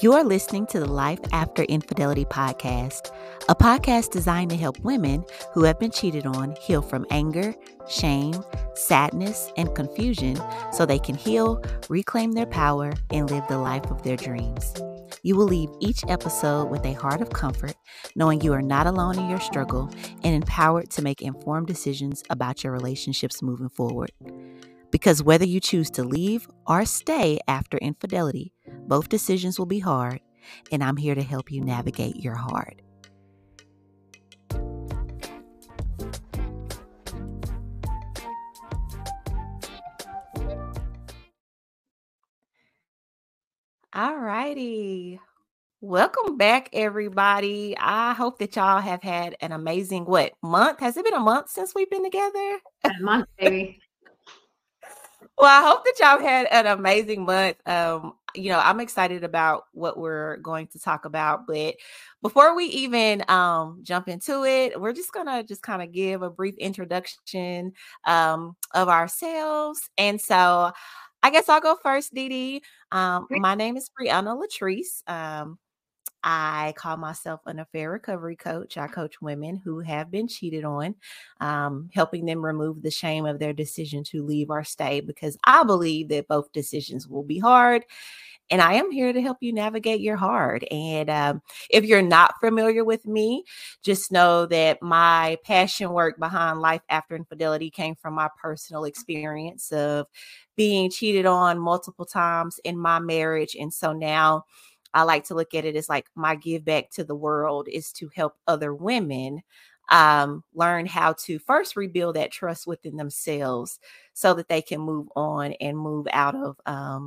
You are listening to the Life After Infidelity podcast, a podcast designed to help women who have been cheated on heal from anger, shame, sadness, and confusion so they can heal, reclaim their power, and live the life of their dreams. You will leave each episode with a heart of comfort, knowing you are not alone in your struggle and empowered to make informed decisions about your relationships moving forward. Because whether you choose to leave or stay after infidelity, both decisions will be hard, and I'm here to help you navigate your heart. All righty. Welcome back, everybody. I hope that y'all have had an amazing, month? Has it been a month since we've been together? A month, baby. Well, I hope that y'all had an amazing month. I'm excited about what we're going to talk about. But before we even jump into it, we're just going to kind of give a brief introduction of ourselves. And so I guess I'll go first, Dee Dee. My name is Brianna Latrice. I call myself an affair recovery coach. I coach women who have been cheated on, helping them remove the shame of their decision to leave or stay, because I believe that both decisions will be hard. And I am here to help you navigate your heart. And if you're not familiar with me, just know that my passion work behind Life After Infidelity came from my personal experience of being cheated on multiple times in my marriage. And so now, I like to look at it as like my give back to the world is to help other women learn how to first rebuild that trust within themselves so that they can move on and move out of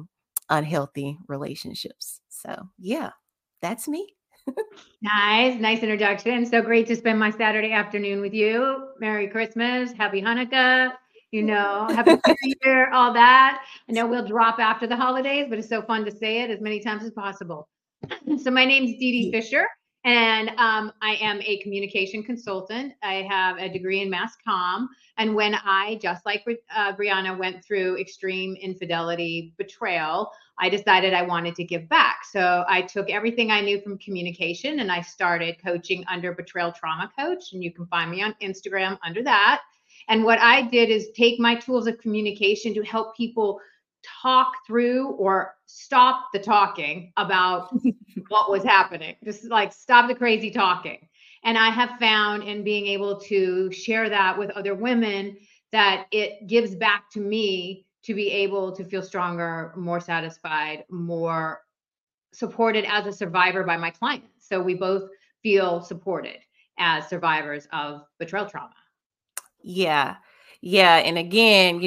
unhealthy relationships. So, yeah, that's me. Nice introduction. So great to spend my Saturday afternoon with you. Merry Christmas. Happy Hanukkah. Happy New Year, all that. I know we'll drop after the holidays, but it's so fun to say it as many times as possible. So my name's Dee Dee Fisher, and I am a communication consultant. I have a degree in mass comm. And when I, just like Brianna, went through extreme infidelity betrayal, I decided I wanted to give back. So I took everything I knew from communication, and I started coaching under Betrayal Trauma Coach. And you can find me on Instagram under that. And what I did is take my tools of communication to help people talk through or stop the talking about what was happening. Just like stop the crazy talking. And I have found in being able to share that with other women that it gives back to me to be able to feel stronger, more satisfied, more supported as a survivor by my clients. So we both feel supported as survivors of betrayal trauma. Yeah. And again,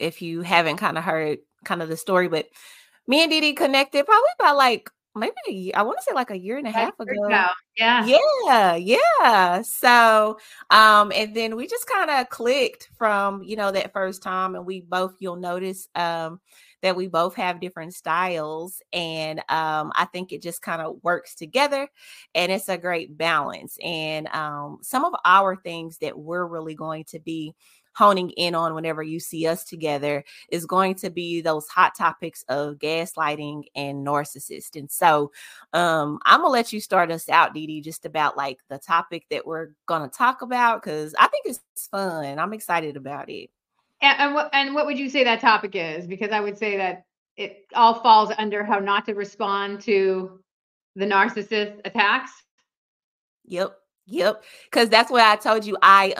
if you haven't kind of heard kind of the story, but me and Dee Dee connected probably about a year and a half ago. Yeah. So, and then we just kind of clicked from, that first time, and you'll notice, that we both have different styles, and I think it just kind of works together, and it's a great balance. And some of our things that we're really going to be honing in on whenever you see us together is going to be those hot topics of gaslighting and narcissist. And so I'm going to let you start us out, Dee Dee, just about like the topic that we're going to talk about, because I think it's fun. I'm excited about it. And what would you say that topic is? Because I would say that it all falls under how not to respond to the narcissist attacks. Yep. Because that's what I told you. I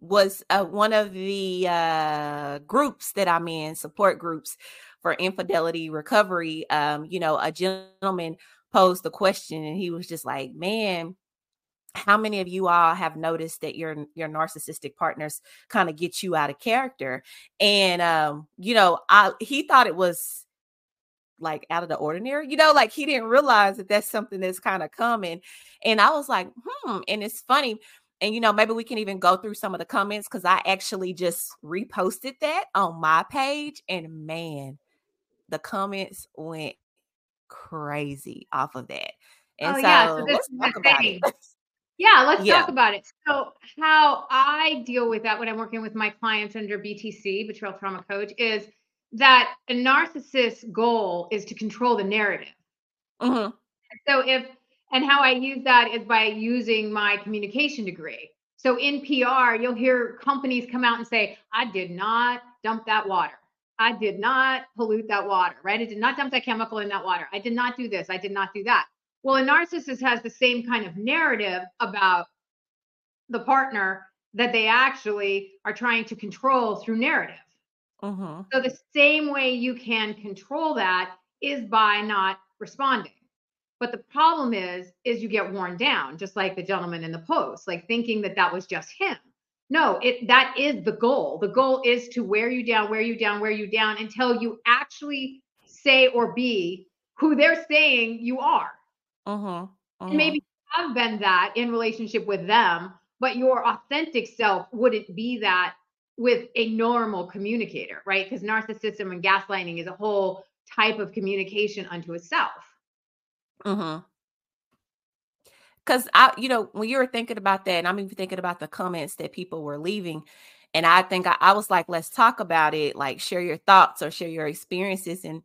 was one of the groups that I'm in, support groups for infidelity recovery. A gentleman posed the question, and he was just like, man, how many of you all have noticed that your narcissistic partners kind of get you out of character? And, he thought it was like out of the ordinary, like he didn't realize that that's something that's kind of coming. And I was like, and it's funny. And, maybe we can even go through some of the comments, because I actually just reposted that on my page, and man, the comments went crazy off of that. And so let's talk about it. Yeah, let's talk about it. So how I deal with that when I'm working with my clients under BTC, Betrayal Trauma Coach, is that a narcissist's goal is to control the narrative. Mm-hmm. And how I use that is by using my communication degree. So in PR, you'll hear companies come out and say, I did not dump that water. I did not pollute that water, right? I did not dump that chemical in that water. I did not do this. I did not do that. Well, a narcissist has the same kind of narrative about the partner that they actually are trying to control through narrative. Mm-hmm. So the same way you can control that is by not responding. But the problem is you get worn down, just like the gentleman in the post, like thinking that that was just him. No, that is the goal. The goal is to wear you down until you actually say or be who they're saying you are. Uh-huh. Uh-huh. And maybe you have been that in relationship with them, but your authentic self wouldn't be that with a normal communicator, right? Because narcissism and gaslighting is a whole type of communication unto itself. Mm-hmm. Because when you were thinking about that, and I'm even thinking about the comments that people were leaving, and I think I was like, let's talk about it, like share your thoughts or share your experiences. And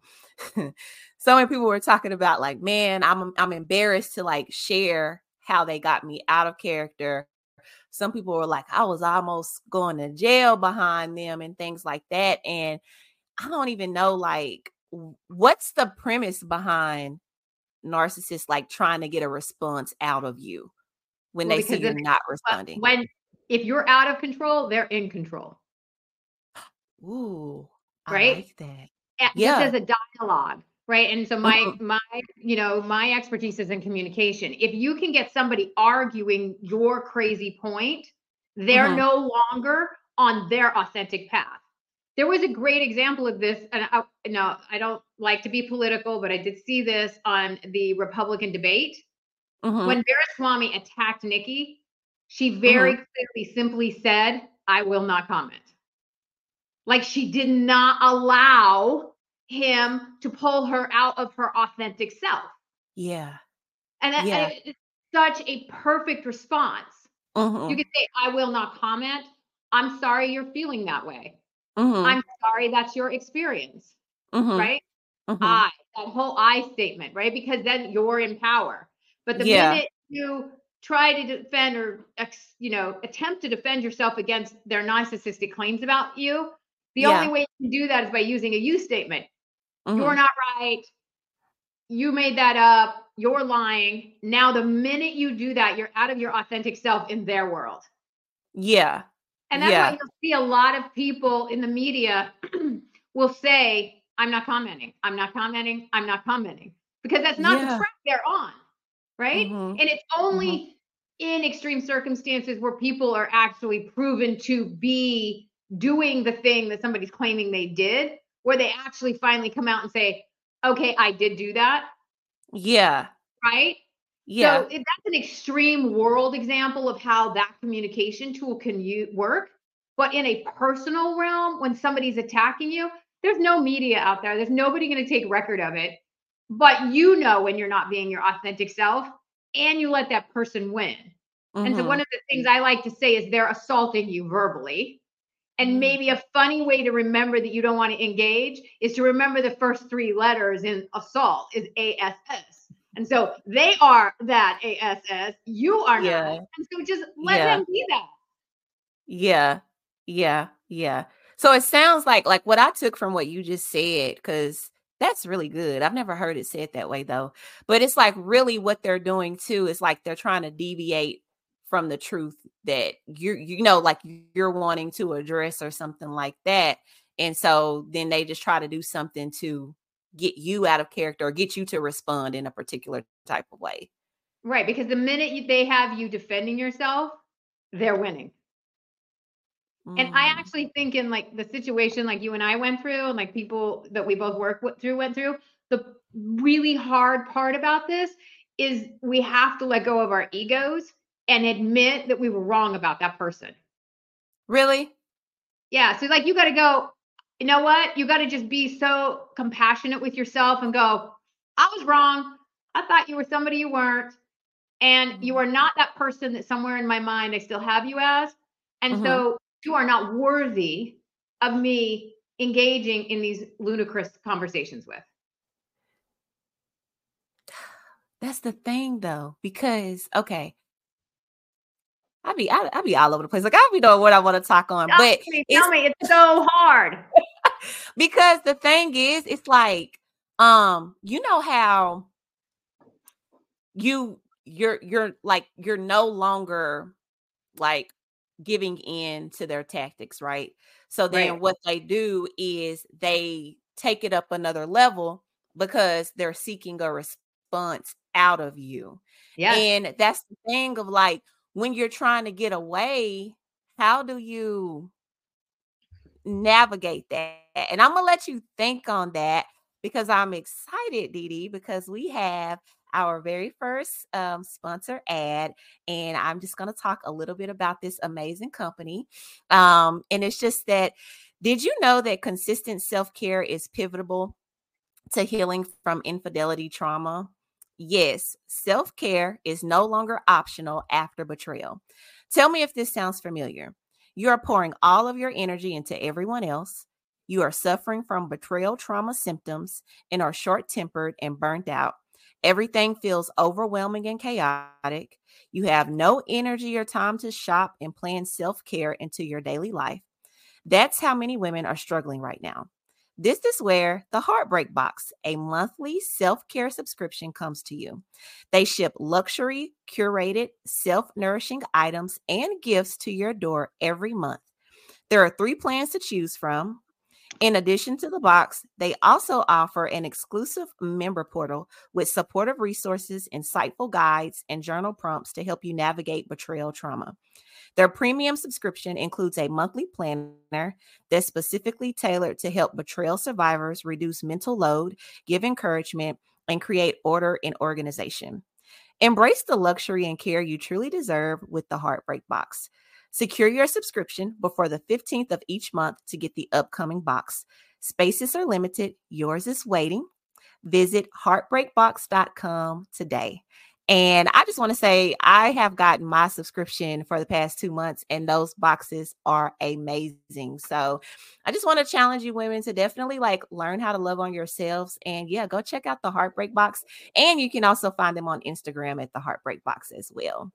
so many people were talking about like, man, I'm embarrassed to like share how they got me out of character. Some people were like, I was almost going to jail behind them and things like that. And I don't even know, like, what's the premise behind narcissists like trying to get a response out of you when they see you're not responding? If you're out of control, they're in control. Ooh, right? I like that. This is a dialogue, right? And so my expertise is in communication. If you can get somebody arguing your crazy point, they're mm-hmm. no longer on their authentic path. There was a great example of this, and I don't like to be political, but I did see this on the Republican debate. Mm-hmm. When Varyshwamy attacked Nikki, she very mm-hmm. clearly simply said, I will not comment. Like she did not allow him to pull her out of her authentic self. Yeah. And it's such a perfect response. Mm-hmm. You could say, I will not comment. I'm sorry you're feeling that way. Mm-hmm. I'm sorry, that's your experience, mm-hmm. right? Mm-hmm. That whole I statement, right? Because then you're in power. But the minute you try to defend or, attempt to defend yourself against their narcissistic claims about you, the only way you can do that is by using a you statement. Mm-hmm. You're not right. You made that up. You're lying. Now, the minute you do that, you're out of your authentic self in their world. Yeah. And that's why you'll see a lot of people in the media will say, I'm not commenting. I'm not commenting. I'm not commenting. Because that's not the track they're on. Right. Mm-hmm. And it's only mm-hmm. in extreme circumstances where people are actually proven to be doing the thing that somebody's claiming they did, where they actually finally come out and say, okay, I did do that. Yeah. Right. Yeah. So that's an extreme world example of how that communication tool can work. But in a personal realm, when somebody's attacking you, there's no media out there. There's nobody going to take record of it. But you know when you're not being your authentic self, and you let that person win. Mm-hmm. And so one of the things I like to say is they're assaulting you verbally. And maybe a funny way to remember that you don't want to engage is to remember the first three letters in assault is ASS. And so they are that ASS, you are not. And so just let them be that. Yeah. So it sounds like what I took from what you just said, because that's really good. I've never heard it said that way though. But it's like really what they're doing too is like they're trying to deviate from the truth that you're wanting to address or something like that. And so then they just try to do something to get you out of character or get you to respond in a particular type of way. Right. Because the minute they have you defending yourself, they're winning. Mm. And I actually think in like the situation like you and I went through and like people that we both went through, the really hard part about this is we have to let go of our egos and admit that we were wrong about that person. Really? Yeah. So like, you got to go, you know what? You got to just be so compassionate with yourself and go, I was wrong. I thought you were somebody you weren't. And you are not that person that somewhere in my mind, I still have you as. And mm-hmm. so you are not worthy of me engaging in these ludicrous conversations with. That's the thing though, because okay, I be all over the place. Like I be knowing what I want to talk on, but tell me, it's so hard. Because the thing is, it's like, you know how you're like, you're no longer like giving in to their tactics, right? So then What they do is they take it up another level because they're seeking a response out of you. Yeah. And that's the thing of like, when you're trying to get away, how do you navigate that? And I'm going to let you think on that because I'm excited, Dee Dee, because we have our very first sponsor ad. And I'm just going to talk a little bit about this amazing company. And it's just that, did you know that consistent self-care is pivotal to healing from infidelity trauma? Yes, self-care is no longer optional after betrayal. Tell me if this sounds familiar. You are pouring all of your energy into everyone else. You are suffering from betrayal trauma symptoms and are short-tempered and burnt out. Everything feels overwhelming and chaotic. You have no energy or time to shop and plan self-care into your daily life. That's how many women are struggling right now. This is where the Heartbreak Box, a monthly self-care subscription, comes to you. They ship luxury, curated, self-nourishing items and gifts to your door every month. There are 3 plans to choose from. In addition to the box, they also offer an exclusive member portal with supportive resources, insightful guides, and journal prompts to help you navigate betrayal trauma. Their premium subscription includes a monthly planner that's specifically tailored to help betrayal survivors reduce mental load, give encouragement, and create order and organization. Embrace the luxury and care you truly deserve with the Heartbreak Box. Secure your subscription before the 15th of each month to get the upcoming box. Spaces are limited. Yours is waiting. Visit heartbreakbox.com today. And I just want to say I have gotten my subscription for the past 2 months, and those boxes are amazing. So I just want to challenge you women to definitely like learn how to love on yourselves. And yeah, go check out the Heartbreak Box. And you can also find them on Instagram at the Heartbreak Box as well.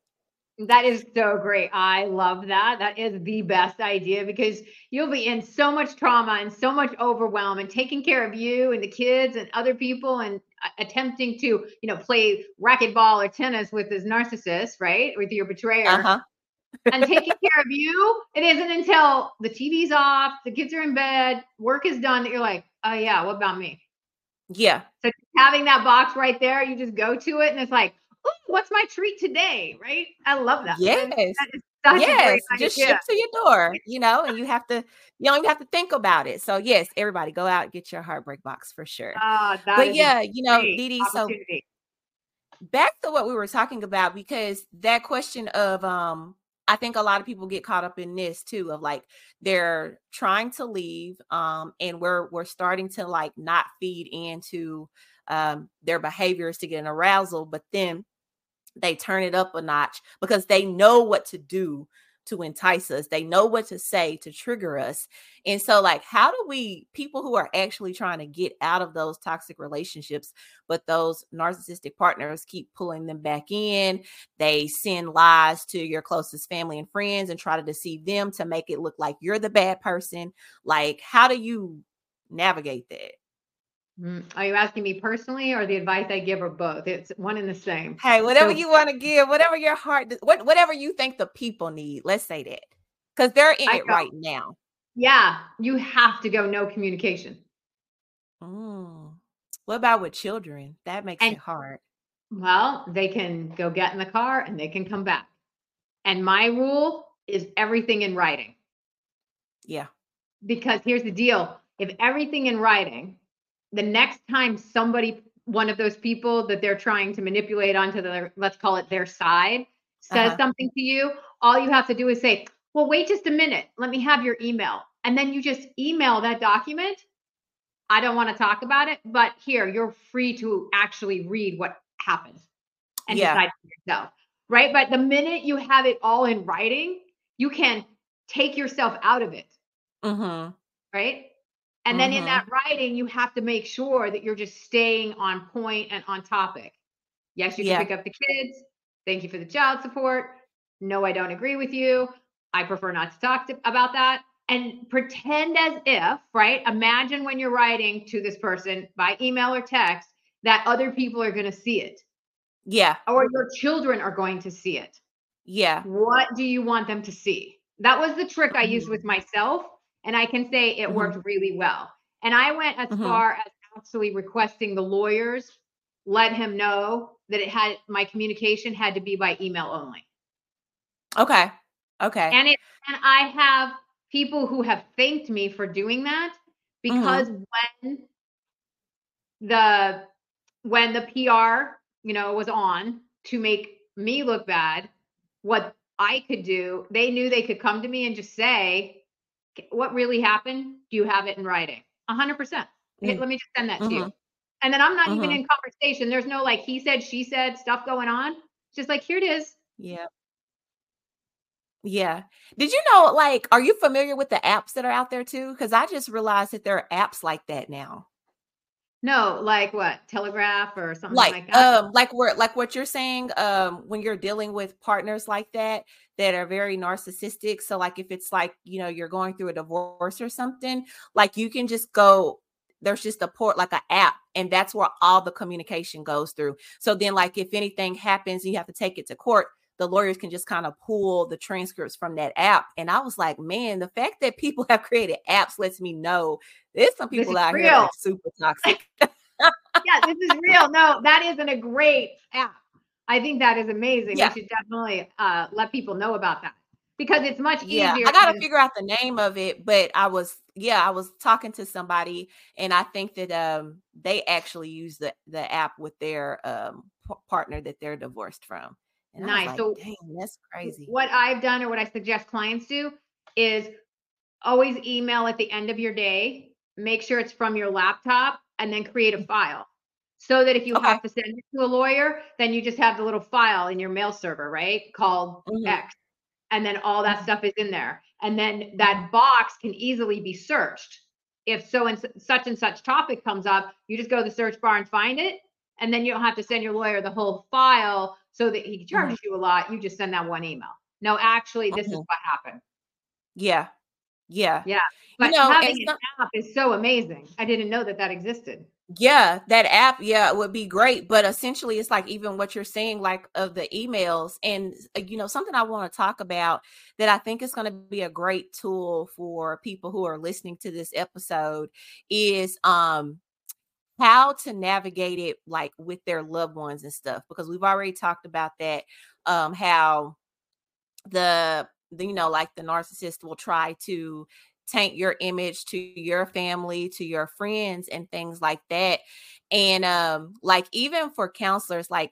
That is so great. I love that. That is the best idea because you'll be in so much trauma and so much overwhelm and taking care of you and the kids and other people and attempting to, play racquetball or tennis with this narcissist, right? With your betrayer. Uh-huh. And taking care of you. It isn't until the TV's off, the kids are in bed, work is done that you're like, oh yeah, what about me? Yeah. So having that box right there, you just go to it and it's like, what's my treat today, right? I love that. Yes. That is such a great idea. Just ship to your door, and you don't even have to think about it. So yes, everybody go out and get your Heartbreak Box for sure. Dee Dee, so back to what we were talking about, because that question of, I think a lot of people get caught up in this too, of like, they're trying to leave, and we're starting to like not feed into, their behaviors to get an arousal, but then they turn it up a notch because they know what to do to entice us. They know what to say to trigger us. And so like, how do we, people who are actually trying to get out of those toxic relationships, but those narcissistic partners keep pulling them back in. They send lies to your closest family and friends and try to deceive them to make it look like you're the bad person. Like, how do you navigate that? Are you asking me personally or the advice I give or both? It's one and the same. Hey, whatever you want to give, whatever your heart, whatever you think the people need, let's say that, because they're in it right now. Yeah. You have to go no communication. What about with children? That makes it hard. Well, they can go get in the car and they can come back. And my rule is everything in writing. Yeah. Because here's the deal. If everything in writing, the next time one of those people that they're trying to manipulate onto their, let's call it their side, says something to you, all you have to do is say, well, wait just a minute. Let me have your email. And then you just email that document. I don't want to talk about it, but here, you're free to actually read what happened and decide for yourself, right? But the minute you have it all in writing, you can take yourself out of it, right? And then in that writing, you have to make sure that you're just staying on point and on topic. Yes, you can pick up the kids. Thank you for the child support. No, I don't agree with you. I prefer not to talk about that. And pretend as if, right? Imagine when you're writing to this person by email or text that other people are going to see it. Yeah. Or your children are going to see it. Yeah. What do you want them to see? That was the trick I used with myself. And I can say it worked really well. And I went as far as actually requesting the lawyers, let him know that it had, my communication had to be by email only. Okay. Okay. And it, and I have people who have thanked me for doing that, because when the PR, you know, was on to make me look bad, what I could do, they knew they could come to me and just say, what really happened? Do you have it in writing? 100%. Let me just send that to you. And then I'm not even in conversation. There's no like he said, she said stuff going on. It's just like, here it is. Yeah. Yeah. Did you know, like, are you familiar with the apps that are out there too? Because I just realized that there are apps like that now. No, like what? Telegraph or something like that? Like what you're saying, when you're dealing with partners like that, that are very narcissistic. So like, if it's like, you know, you're going through a divorce or something, like you can just go, there's just a port, like an app, and that's where all the communication goes through. So then like, if anything happens and you have to take it to court, the lawyers can just kind of pull the transcripts from that app. And I was like, man, the fact that people have created apps lets me know there's some people out here that are super toxic. Yeah, this is real. No, that isn't a great app. I think that is amazing. Yeah. We should definitely let people know about that, because it's much easier. Yeah, I got to figure out the name of it, but I was talking to somebody, and I think that they actually use the app with their partner that they're divorced from. And nice. Like, so dang, that's crazy. What I've done, or what I suggest clients do, is always email at the end of your day, make sure it's from your laptop, and then create a file, so that if you have to send it to a lawyer, then you just have the little file in your mail server, right? Called X. And then all that stuff is in there. And then that box can easily be searched. If so and such and such topic comes up, you just go to the search bar and find it. And then you don't have to send your lawyer the whole file so that he charges you a lot. You just send that one email. No, actually, this is what happened. Yeah. Yeah. Yeah. But you know, having an app is so amazing. I didn't know that that existed. Yeah. That app. Yeah. Would be great. But essentially it's like, even what you're saying, like of the emails, and you know, something I want to talk about that I think is going to be a great tool for people who are listening to this episode is, how to navigate it, like with their loved ones and stuff, because we've already talked about that. How the, you know, like the narcissist will try to taint your image to your family, to your friends and things like that. And, like, even for counselors, like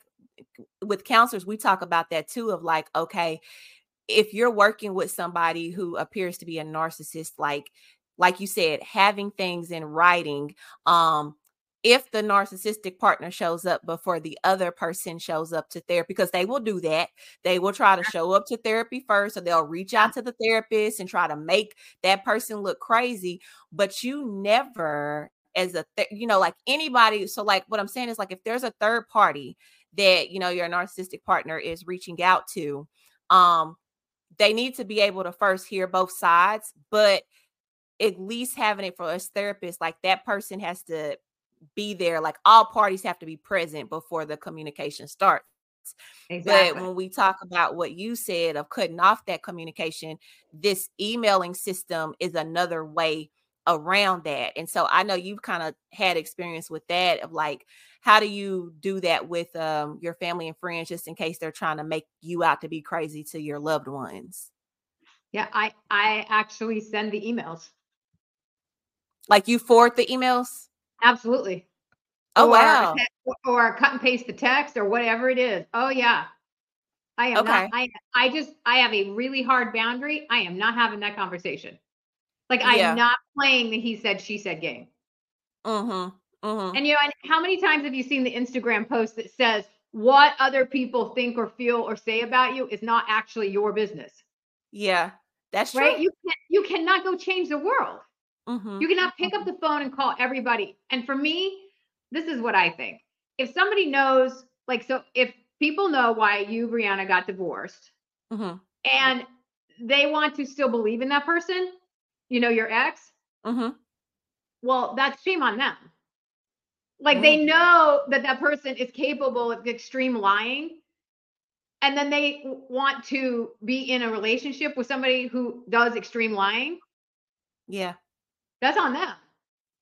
with counselors, we talk about that too, of like, okay, if you're working with somebody who appears to be a narcissist, like you said, having things in writing, if the narcissistic partner shows up before the other person shows up to therapy, because they will do that. They will try to show up to therapy first, so they'll reach out to the therapist and try to make that person look crazy. But you never, as a, you know, like anybody. So like what I'm saying is, like, if there's a third party that, you know, your narcissistic partner is reaching out to, they need to be able to first hear both sides, but at least having it for us therapists, like that person has to be there, like all parties have to be present before the communication starts. Exactly. But when we talk about what you said of cutting off that communication, this emailing system is another way around that. And so I know you've kind of had experience with that, of like, how do you do that with your family and friends, just in case they're trying to make you out to be crazy to your loved ones? Yeah, I actually send the emails. Like, you forward the emails? Absolutely. Oh, wow. Or cut and paste the text or whatever it is. Oh, yeah. I am not, I have a really hard boundary. I am not having that conversation. Like, I am not playing the he said, she said game. And you know, and how many times have you seen the Instagram post that says what other people think or feel or say about you is not actually your business? Yeah, that's right. True. You cannot go change the world. You cannot pick up the phone and call everybody. And for me, this is what I think. If somebody knows like, so if people know why you, Brianna, got divorced mm-hmm. and they want to still believe in that person, you know, your ex, mm-hmm. well, that's shame on them. Like mm-hmm. they know that that person is capable of extreme lying. And then they want to be in a relationship with somebody who does extreme lying. Yeah. That's on them.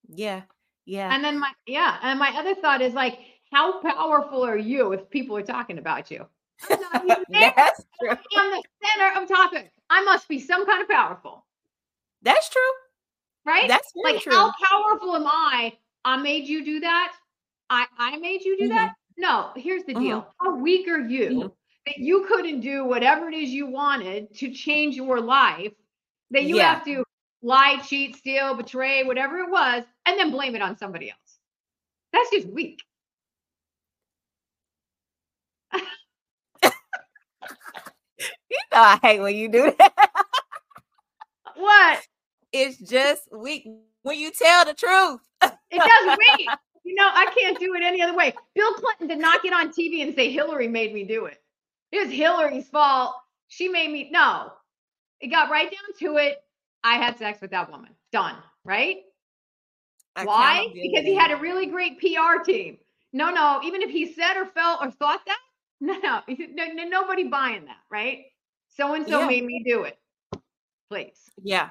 Yeah. Yeah. And then my other thought is like, how powerful are you if people are talking about you? I'm not even there. That's true. I'm the center of topic. I must be some kind of powerful. That's true. Right? That's very true. How powerful am I? I made you do that. I made you do mm-hmm. that. No, here's the deal. How weak are you mm-hmm. that you couldn't do whatever it is you wanted to change your life, that you have to lie, cheat, steal, betray, whatever it was, and then blame it on somebody else? That's just weak. You know I hate when you do that. What? It's just weak when you tell the truth. It does weak. You know, I can't do it any other way. Bill Clinton did not get on TV and say, Hillary made me do it. It was Hillary's fault. She made me. No, it got right down to it. I had sex with that woman. Done. Right? Why? Because he had a really great PR team. No. Even if he said or felt or thought that, no, nobody buying that. Right? So-and-so made me do it. Please. Yeah.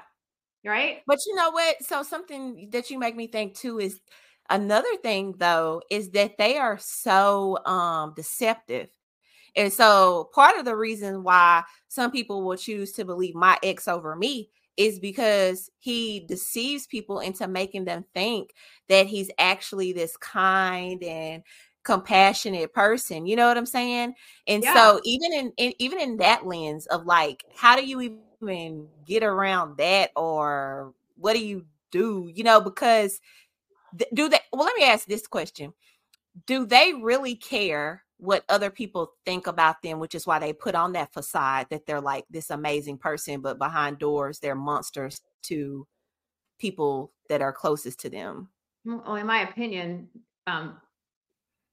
Right? But you know what? So something that you make me think too is another thing though, is that they are so deceptive. And so part of the reason why some people will choose to believe my ex over me is because he deceives people into making them think that he's actually this kind and compassionate person. You know what I'm saying? And so even in that lens of like, how do you even get around that? Or what do? You know, because let me ask this question. Do they really care what other people think about them, which is why they put on that facade that they're like this amazing person, but behind doors, they're monsters to people that are closest to them? Well, in my opinion,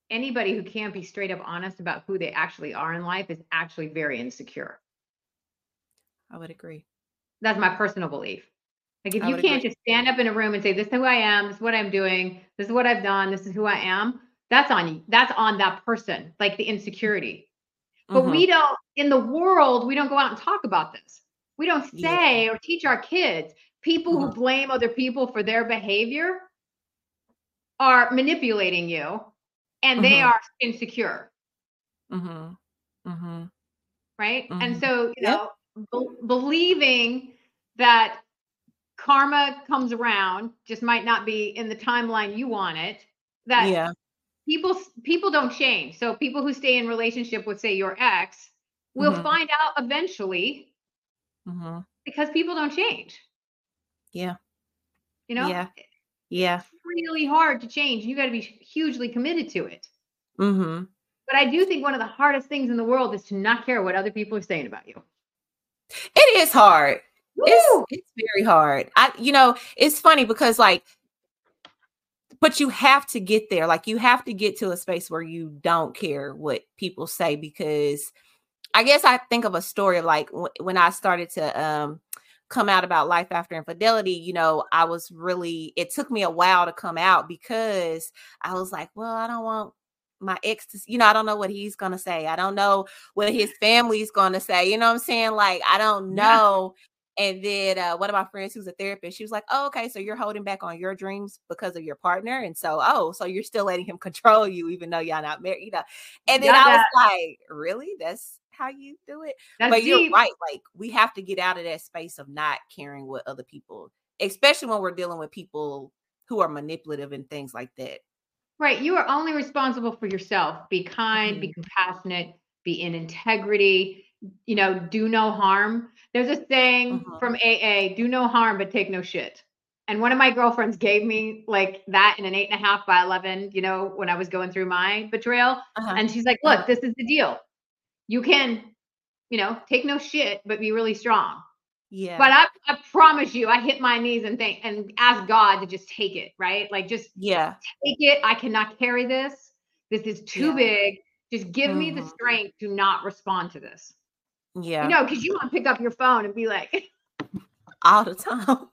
anybody who can't be straight up honest about who they actually are in life is actually very insecure. I would agree. That's my personal belief. Like if you can't just stand up in a room and say, this is who I am, this is what I'm doing, this is what I've done, this is who I am, that's on you. That's on that person, like the insecurity. But mm-hmm. in the world, we don't go out and talk about this. We don't say or teach our kids. People mm-hmm. who blame other people for their behavior are manipulating you, and mm-hmm. they are insecure. Mm-hmm. Mm-hmm. Right? Mm-hmm. And so, believing that karma comes around, just might not be in the timeline you want it, that people don't change. So people who stay in relationship with, say, your ex will mm-hmm. find out eventually mm-hmm. because people don't change. Yeah. You know? Yeah. Yeah. It's really hard to change. You got to be hugely committed to it. Mm-hmm. But I do think one of the hardest things in the world is to not care what other people are saying about you. It is hard. It's very hard. It's funny because but you have to get there. Like you have to get to a space where you don't care what people say, because I guess I think of a story of like when I started to come out about Life After Infidelity, it took me a while to come out because I was like, well, I don't want my ex to, I don't know what he's going to say. I don't know what his family's going to say. You know what I'm saying? Like, I don't know. Yeah. And then one of my friends who's a therapist, she was like, oh, okay, so you're holding back on your dreams because of your partner. And so, so you're still letting him control you, even though y'all not married, And then I was like, really? That's how you do it? That's but deep. You're right. Like, we have to get out of that space of not caring what other people, especially when we're dealing with people who are manipulative and things like that. Right. You are only responsible for yourself. Be kind, mm-hmm. be compassionate, be in integrity. Do no harm. There's a saying mm-hmm. from AA, do no harm, but take no shit. And one of my girlfriends gave me like that in an 8.5 by 11, when I was going through my betrayal. Uh-huh. And she's like, look, this is the deal. You can, take no shit, but be really strong. Yeah. But I promise you, I hit my knees and ask God to just take it. Right. Like, just take it. I cannot carry this. This is too big. Just give me the strength to not respond to this. Yeah. You know, because you want to pick up your phone and be like. All the time.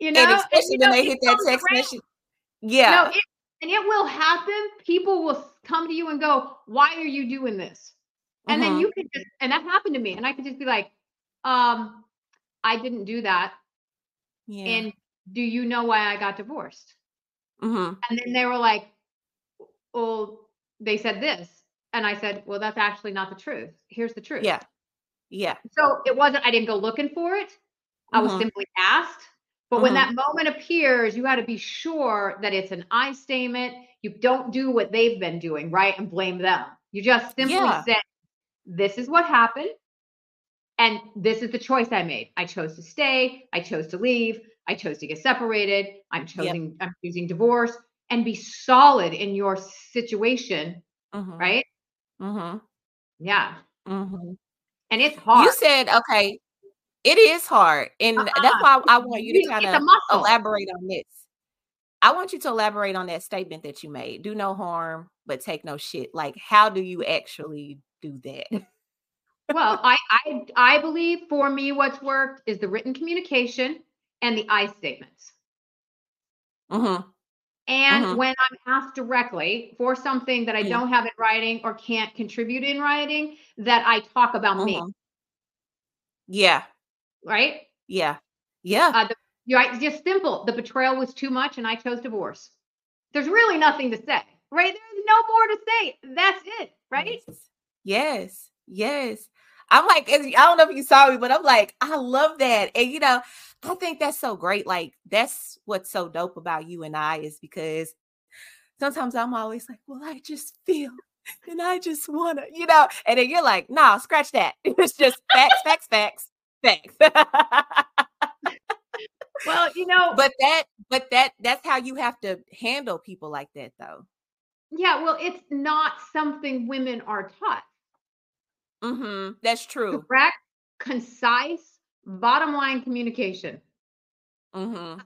You know? And especially and, when they hit that text message. Yeah. No, it will happen. People will come to you and go, why are you doing this? And then you can just, and that happened to me. And I could just be like, I didn't do that. Yeah. And do you know why I got divorced? And then they were like, well, they said this. And I said, well, that's actually not the truth. Here's the truth. Yeah. Yeah. So it wasn't, I didn't go looking for it. I was simply asked. But when that moment appears, you got to be sure that it's an I statement. You don't do what they've been doing, right? And blame them. You just simply say, this is what happened. And this is the choice I made. I chose to stay. I chose to leave. I chose to get separated. I'm choosing divorce. And be solid in your situation, right? Yeah. And it's hard. You said, okay, it is hard. And that's why I want you to kind of elaborate on this. I want you to elaborate on that statement that you made. Do no harm, but take no shit. Like, how do you actually do that? Well, I believe for me, what's worked is the written communication and the I statements. And when I'm asked directly for something that I don't have in writing or can't contribute in writing, that I talk about me. Yeah. Right? Yeah. Yeah. Right. Just simple. The betrayal was too much and I chose divorce. There's really nothing to say, right? There's no more to say. That's it, right? Yes. Yes. I'm like, I don't know if you saw me, but I'm like, I love that. And, you know, I think that's so great. Like, that's what's so dope about you and I is because sometimes I'm always like, well, I just feel and I just want to, you know, and then you're like, nah, scratch that. It's just facts, facts, facts, facts. Well, you know, but that's how you have to handle people like that though. Yeah. Well, it's not something women are taught. That's true. Correct, concise, bottom line communication. I'm going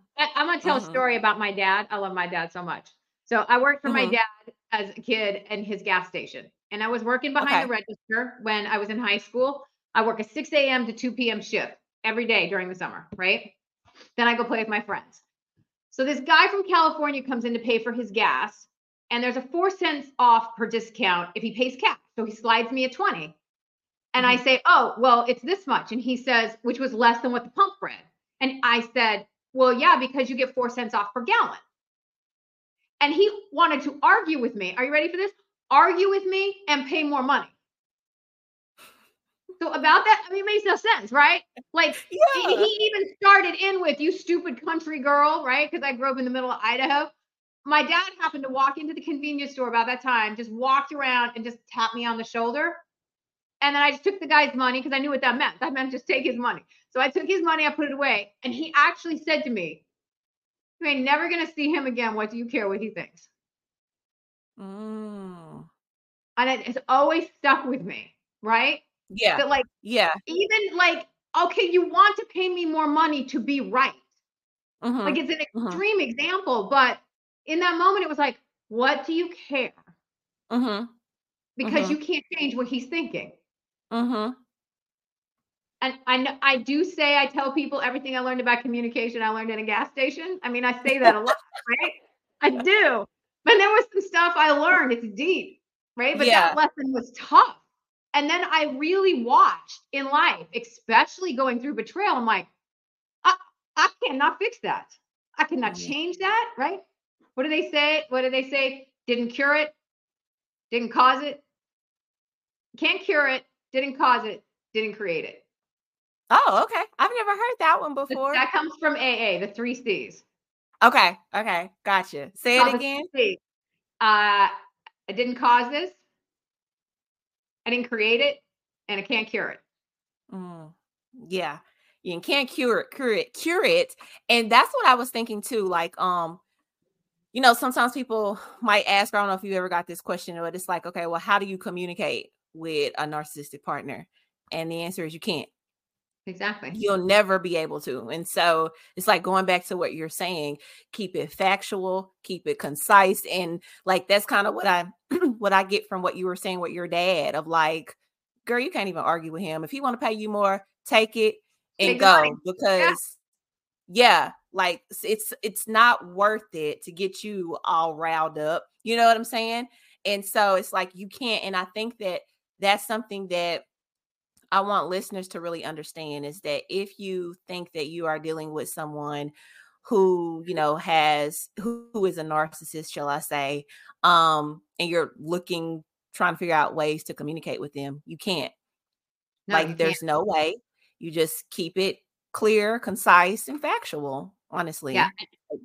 to tell a story about my dad. I love my dad so much. So I worked for my dad as a kid in his gas station. And I was working behind the register when I was in high school. I work a 6 a.m. to 2 p.m. shift every day during the summer, right? Then I go play with my friends. So this guy from California comes in to pay for his gas. And there's a 4 cents off per discount if he pays cash. So he slides me a 20. And I say, oh, well, it's this much. And he says, which was less than what the pump read. And I said, well, yeah, because you get 4 cents off per gallon. And he wanted to argue with me. Are you ready for this? Argue with me and pay more money. So about that, I mean, it makes no sense, right? Like he even started in with, you stupid country girl, right? Because I grew up in the middle of Idaho. My dad happened to walk into the convenience store about that time, just walked around and just tapped me on the shoulder. And then I just took the guy's money because I knew what that meant. That meant just take his money. So I took his money, I put it away. And he actually said to me, you ain't never going to see him again. What do you care what he thinks? And it's always stuck with me, right? Yeah. That like, yeah. Even like, okay, you want to pay me more money to be right. Like it's an extreme example, but in that moment, it was like, what do you care? Because you can't change what he's thinking. And I do say, I tell people everything I learned about communication, I learned in a gas station. I mean, I say that a lot, right? I do. But there was some stuff I learned. It's deep, right? But that lesson was tough. And then I really watched in life, especially going through betrayal. I'm like, I cannot fix that. I cannot change that, right? What do they say? What do they say? Didn't cure it. Didn't cause it. Can't cure it. Didn't cause it. Didn't create it. Oh, okay. I've never heard that one before. That comes from AA, the 3 C's. Okay. Okay. Gotcha. Say it again. I didn't cause this. I didn't create it. And I can't cure it. Yeah. You can't cure it. And that's what I was thinking too. Like, you know, sometimes people might ask, I don't know if you ever got this question, but it's like, okay, well, how do you communicate with a narcissistic partner? And the answer is you can't. Exactly. You'll never be able to. And so it's like going back to what you're saying, keep it factual, keep it concise. And like, that's kind of what I, what I get from what you were saying with your dad of like, girl, you can't even argue with him. If he want to pay you more, take it and go because yeah, like it's not worth it to get you all riled up. You know what I'm saying? And so it's like, you can't. And I think that that's something that I want listeners to really understand is that if you think that you are dealing with someone who, you know, has, who is a narcissist, shall I say, and you're trying to figure out ways to communicate with them, you can't. No, like, there's no way. You just keep it clear, concise, and factual, honestly. Yeah.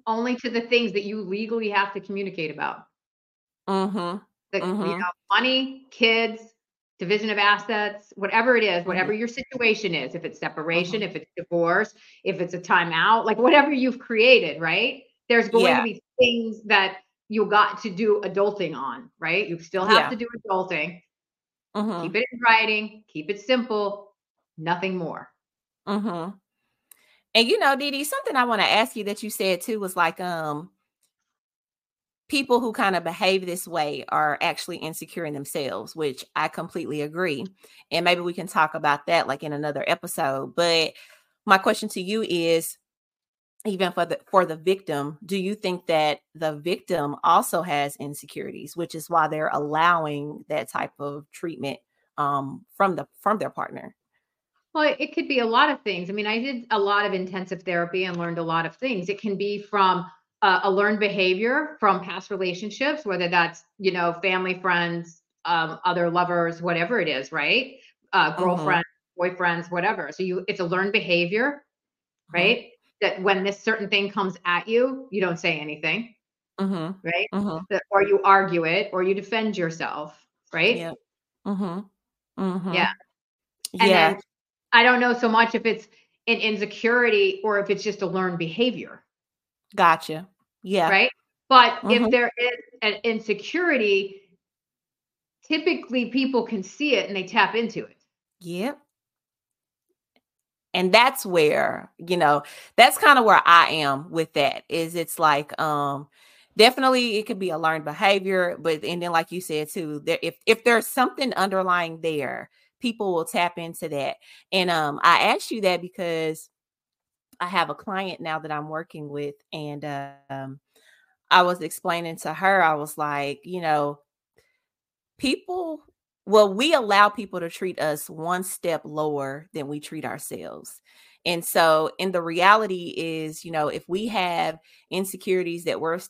Only to the things that you legally have to communicate about. Mm-hmm. You know, money, kids, division of assets, whatever it is, whatever your situation is, if it's separation, if it's divorce, if it's a timeout, like whatever you've created, right? There's going to be things that you got to do adulting on, right? You still have to do adulting. Keep it in writing, keep it simple, nothing more. And you know, Dee Dee, something I want to ask you that you said too was like, people who kind of behave this way are actually insecure in themselves, which I completely agree. And maybe we can talk about that like in another episode. But my question to you is, even for the victim, do you think that the victim also has insecurities, which is why they're allowing that type of treatment from their partner? Well, it could be a lot of things. I mean, I did a lot of intensive therapy and learned a lot of things. It can be from a learned behavior from past relationships, whether that's, you know, family, friends, other lovers, whatever it is, right? Girlfriends, boyfriends, whatever. So it's a learned behavior, right? That when this certain thing comes at you, you don't say anything, right? Or you argue it, or you defend yourself, right? Yeah. Yeah. And then I don't know so much if it's an insecurity or if it's just a learned behavior. Gotcha. Yeah. Right. But if there is an insecurity, typically people can see it and they tap into it. Yep. And that's where, you know, that's kind of where I am with that is it's like, definitely it could be a learned behavior, but, and then like you said too, there, if there's something underlying there, people will tap into that. And, I asked you that because I have a client now that I'm working with, and I was explaining to her, I was like, you know, we allow people to treat us one step lower than we treat ourselves. And so, and the reality is, you know, if we have insecurities that we're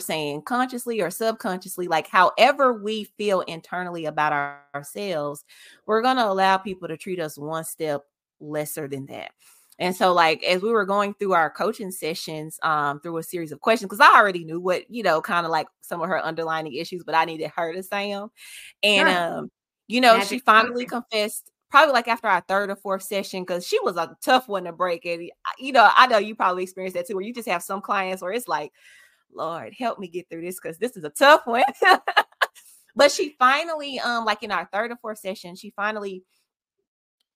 saying consciously or subconsciously, like however we feel internally about ourselves, we're going to allow people to treat us one step lesser than that. And so like, as we were going through our coaching sessions, through a series of questions, because I already knew what, you know, kind of like some of her underlying issues, but I needed her to say them. And, you know, she finally confessed probably like after our third or fourth session, because she was a tough one to break. And, you know, I know you probably experienced that too, where you just have some clients where it's like, Lord, help me get through this, because this is a tough one. But she finally, like in our third or fourth session, she finally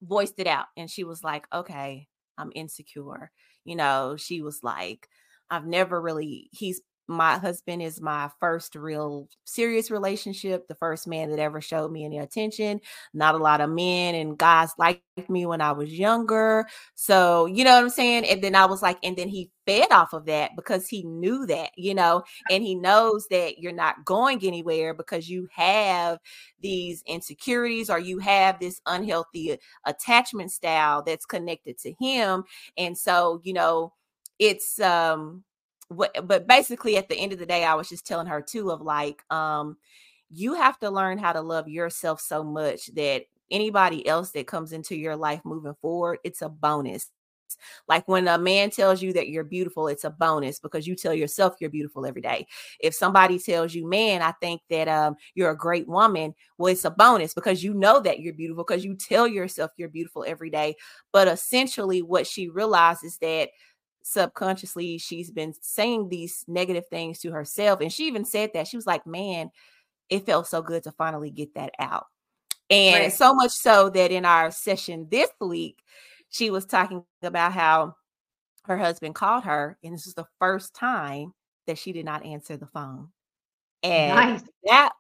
voiced it out. And she was like, okay, I'm insecure. You know, she was like, my husband is my first real serious relationship, the first man that ever showed me any attention. Not a lot of men and guys liked me when I was younger. So, you know what I'm saying? And then I was like, and then he fed off of that because he knew that, you know, and he knows that you're not going anywhere because you have these insecurities or you have this unhealthy attachment style that's connected to him. And so, you know, it's, but basically at the end of the day, I was just telling her too of like, you have to learn how to love yourself so much that anybody else that comes into your life moving forward, it's a bonus. Like when a man tells you that you're beautiful, it's a bonus because you tell yourself you're beautiful every day. If somebody tells you, man, I think that you're a great woman, well, it's a bonus because you know that you're beautiful because you tell yourself you're beautiful every day. But essentially what she realizes that subconsciously she's been saying these negative things to herself, and she even said that she was like, man, it felt so good to finally get that out. And so much so that in our session this week, she was talking about how her husband called her, and this is the first time that she did not answer the phone. And nice.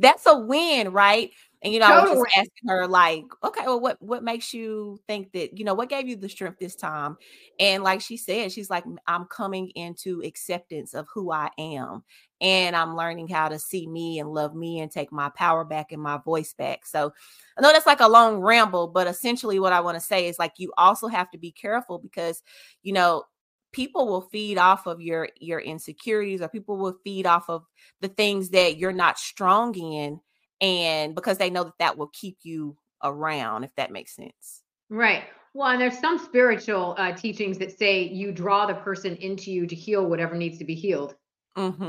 That's a win, right? And, you know, totally. I was just asking her, like, okay, well, what makes you think that, you know, what gave you the strength this time? And like she said, she's like, I'm coming into acceptance of who I am. And I'm learning how to see me and love me and take my power back and my voice back. So I know that's like a long ramble, but essentially what I want to say is, like, you also have to be careful because, you know, people will feed off of your insecurities, or people will feed off of the things that you're not strong in. And because they know that that will keep you around, if that makes sense. Right. Well, and there's some spiritual teachings that say you draw the person into you to heal whatever needs to be healed. Mm-hmm.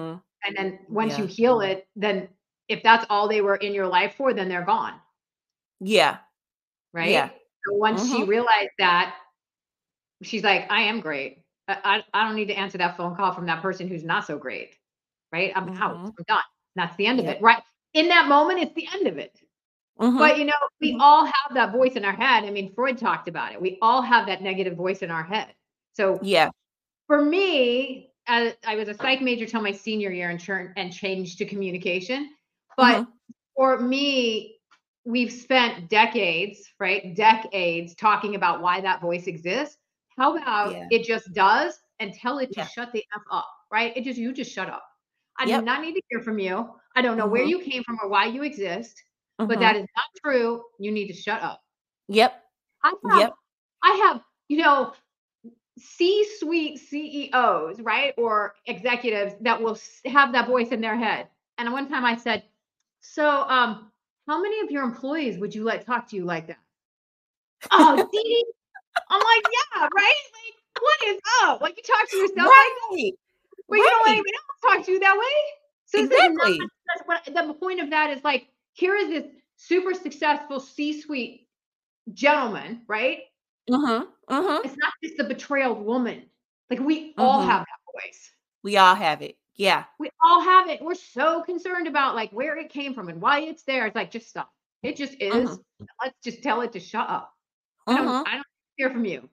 And then once you heal it, then if that's all they were in your life for, then they're gone. Yeah. Right. Yeah. So once she realized that, she's like, I am great. I don't need to answer that phone call from that person who's not so great. Right. I'm out. I'm done. That's the end of it. Right. In that moment, it's the end of it. But, you know, we all have that voice in our head. I mean, Freud talked about it. We all have that negative voice in our head. So for me, I was a psych major till my senior year and changed to communication. But for me, we've spent decades, right? Decades talking about why that voice exists. How about it just does, and tell it to shut the F up, right? You just shut up. I do not need to hear from you. I don't know where you came from or why you exist, but that is not true. You need to shut up. I have, you know, C-suite CEOs, right? Or executives that will have that voice in their head. And one time I said, so how many of your employees would you let talk to you like that? Oh, see? I'm like, yeah, right? Like, what is up? Like, you talk to yourself like that? But you don't let anyone else talk to you that way? So exactly. The point of that is, like, here is this super successful C-suite gentleman, right? It's not just the betrayaled woman. Like, we all have that voice. We all have it. Yeah. We all have it. We're so concerned about, like, where it came from and why it's there. It's like, just stop. It just is. Let's just tell it to shut up. I don't hear from you.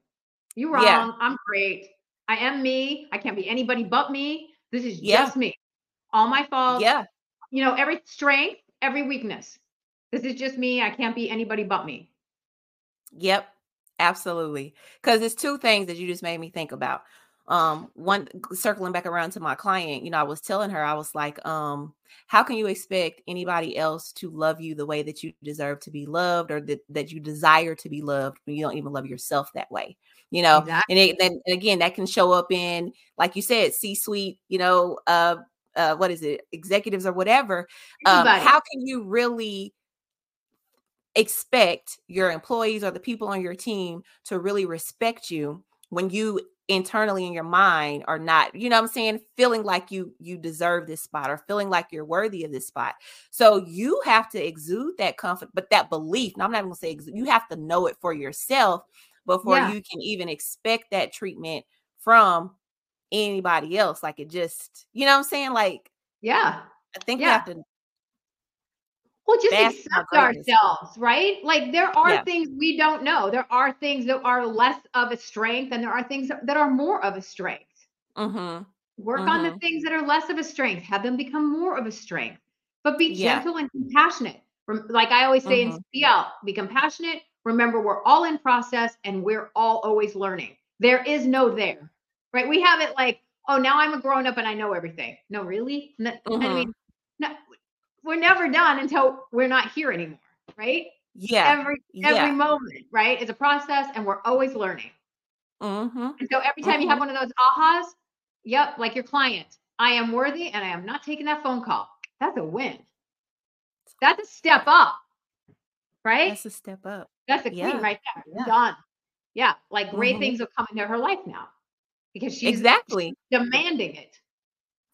You're wrong. Yeah. I'm great. I am me. I can't be anybody but me. This is just me. All my faults. Yeah. You know, every strength, every weakness. This is just me. I can't be anybody but me. Yep. Absolutely. Because it's two things that you just made me think about. One, circling back around to my client, you know, I was telling her, I was like, how can you expect anybody else to love you the way that you deserve to be loved, or that you desire to be loved, when you don't even love yourself that way, you know? Exactly. And then again, that can show up in, like you said, C-suite, you know, what is it? Executives or whatever. How can you really expect your employees or the people on your team to really respect you when you internally in your mind are not, you know what I'm saying, feeling like you deserve this spot, or feeling like you're worthy of this spot? So you have to exude that comfort, but that belief, and I'm not even gonna say you have to know it for yourself before you can even expect that treatment from anybody else. Like, it just, you know what I'm saying? Like, I think we have to just accept ourselves, right? Like, there are things we don't know. There are things that are less of a strength, and there are things that are more of a strength. Work on the things that are less of a strength, have them become more of a strength, but be gentle and compassionate. Like I always say in CL, be compassionate. Remember, we're all in process, and we're all always learning. There is no there, right? We have it like, oh, now I'm a grown up and I know everything. No, really? No, I mean, no. We're never done until we're not here anymore, right? Yeah. Every moment, right, is a process, and we're always learning. And so every time you have one of those ahas, like your client, I am worthy and I am not taking that phone call. That's a win. That's a step up, right? That's a step up. That's a queen right there. Yeah. Done. Yeah. Like, great things will come into her life now, because she's demanding it.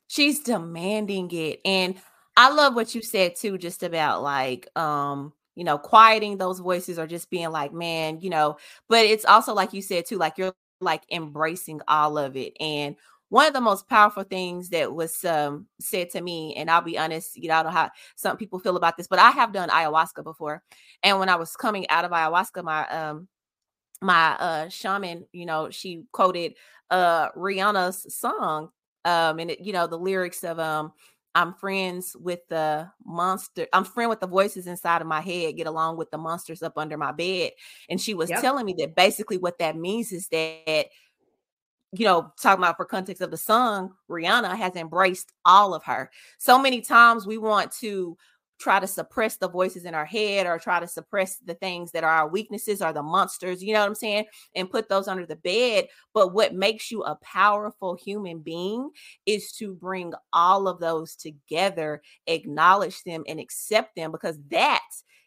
She's demanding it. And I love what you said too, just about, like, you know, quieting those voices, or just being like, man, you know. But it's also, like you said too, like, you're like embracing all of it. And one of the most powerful things that was said to me, and I'll be honest, you know, I don't know how some people feel about this, but I have done ayahuasca before. And when I was coming out of ayahuasca, my my shaman, you know, she quoted Rihanna's song, and it, you know, the lyrics of I'm friends with the monster. I'm friend with the voices inside of my head, get along with the monsters up under my bed. And she was telling me that basically what that means is that, you know, talking about for context of the song, Rihanna has embraced all of her. So many times we want to try to suppress the voices in our head or try to suppress the things that are our weaknesses or the monsters, you know what I'm saying? And put those under the bed. But what makes you a powerful human being is to bring all of those together, acknowledge them and accept them, because that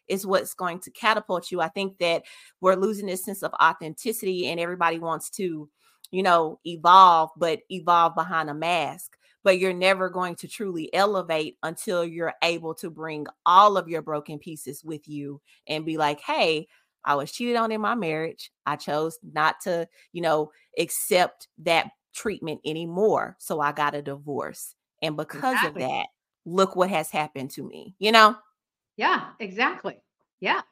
is what's going to catapult you. I think that we're losing this sense of authenticity and everybody wants to, you know, evolve, but evolve behind a mask. But you're never going to truly elevate until you're able to bring all of your broken pieces with you and be like, hey, I was cheated on in my marriage. I chose not to, you know, accept that treatment anymore. So I got a divorce. And because of that, look what has happened to me, you know? Yeah, exactly. Yeah.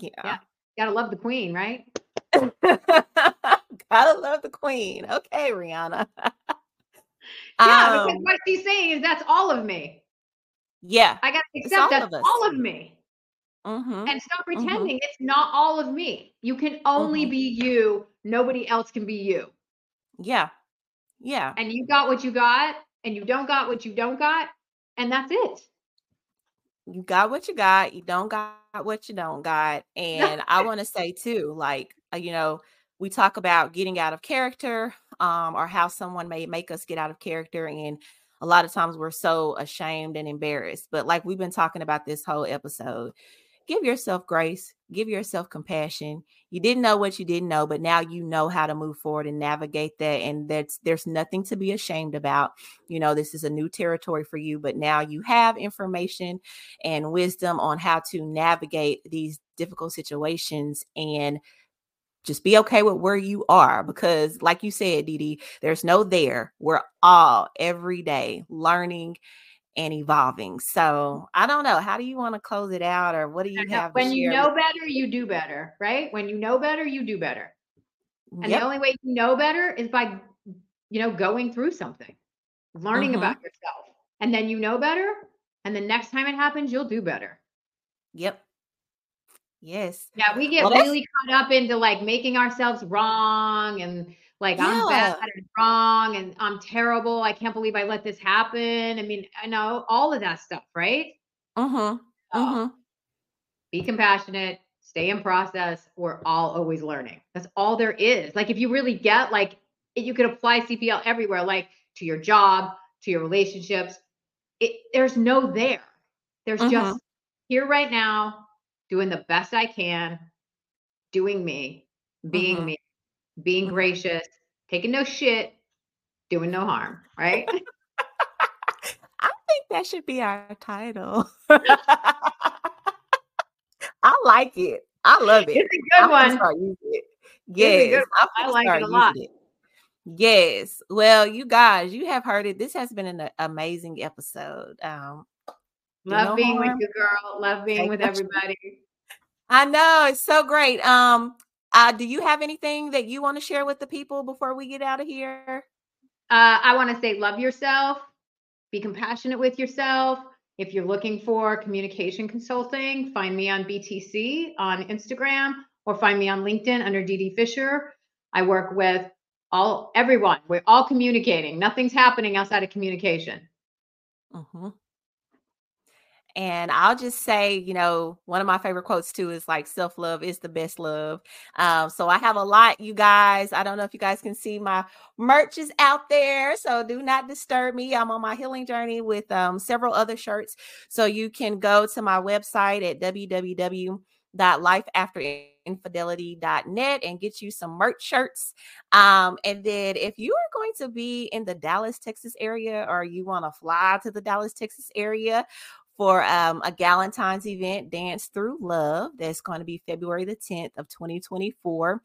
Yeah. Gotta love the queen, right? Gotta love the queen. Okay, Rihanna. Yeah, because what she's saying is that's all of me. Yeah. I got to accept that's all of me. Mm-hmm. And stop pretending it's not all of me. You can only be you. Nobody else can be you. Yeah. Yeah. And you got what you got, and you don't got what you don't got, and that's it. You got what you got. You don't got what you don't got. And I want to say too, like, you know, we talk about getting out of character, or how someone may make us get out of character. And a lot of times we're so ashamed and embarrassed, but like we've been talking about this whole episode, give yourself grace, give yourself compassion. You didn't know what you didn't know, but now you know how to move forward and navigate that. And that's, there's nothing to be ashamed about. You know, this is a new territory for you, but now you have information and wisdom on how to navigate these difficult situations and just be okay with where you are, because like you said, Dee Dee, there's no there. We're all every day learning and evolving. So I don't know. How do you want to close it out, or what do you have? When you know better, you do better, right? When you know better, you do better. And the only way you know better is by, you know, going through something, learning about yourself. And then you know better. And the next time it happens, you'll do better. Yep. Yes. Yeah, we get really caught up into like making ourselves wrong and like I'm bad and wrong and I'm terrible. I can't believe I let this happen. I mean, I know all of that stuff, right? Be compassionate, stay in process. We're all always learning. That's all there is. Like if you really get like you could apply CPL everywhere, like to your job, to your relationships. There's no there. There's just here right now. Doing the best I can, doing me, being me, being gracious, taking no shit, doing no harm, right? I think that should be our title. I like it. I love it. It's a good one. Yes, I like it a lot. Yes. Well, you guys, you have heard it. This has been an amazing episode. Love being with you, girl. Love being with everybody. I know. It's so great. Do you have anything that you want to share with the people before we get out of here? I want to say love yourself. Be compassionate with yourself. If you're looking for communication consulting, find me on BTC on Instagram or find me on LinkedIn under Dee Dee Fisher. I work with everyone. We're all communicating. Nothing's happening outside of communication. And I'll just say, you know, one of my favorite quotes too is like self-love is the best love. So I have a lot, you guys. I don't know if you guys can see my merch is out there. So do not disturb me. I'm on my healing journey with several other shirts. So you can go to my website at www.lifeafterinfidelity.net and get you some merch shirts. And then if you are going to be in the Dallas, Texas area, or you want to fly to the Dallas, Texas area, for a Galentine's event, Dance Through Love. That's going to be February the 10th of 2024.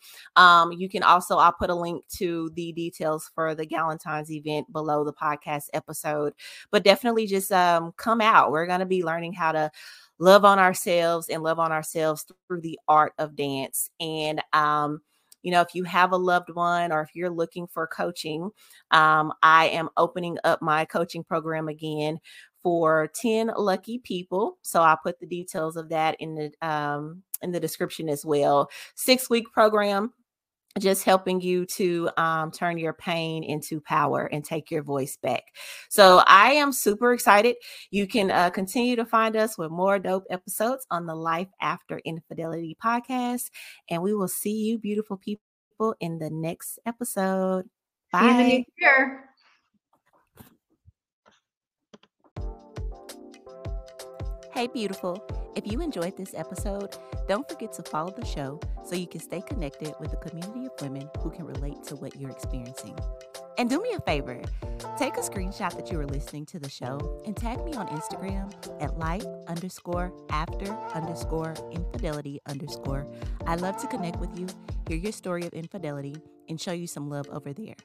You can also, I'll put a link to the details for the Galentine's event below the podcast episode, but definitely just come out. We're going to be learning how to love on ourselves and love on ourselves through the art of dance. And, you know, if you have a loved one or if you're looking for coaching, I am opening up my coaching program again for 10 lucky people. So I'll put the details of that in the description as well. 6-week program, just helping you to turn your pain into power and take your voice back. So I am super excited. You can continue to find us with more dope episodes on the Life After Infidelity podcast. And we will see you beautiful people in the next episode. Bye. In the new year. Hey, beautiful. If you enjoyed this episode, don't forget to follow the show so you can stay connected with the community of women who can relate to what you're experiencing. And do me a favor, take a screenshot that you were listening to the show and tag me on Instagram at life_after_infidelity_. I love to connect with you, hear your story of infidelity, and show you some love over there.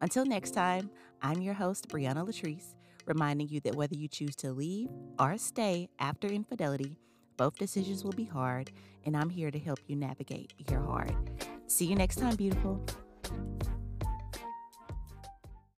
Until next time, I'm your host, Brianna Latrice, reminding you that whether you choose to leave or stay after infidelity, both decisions will be hard, and I'm here to help you navigate your heart. See you next time, beautiful.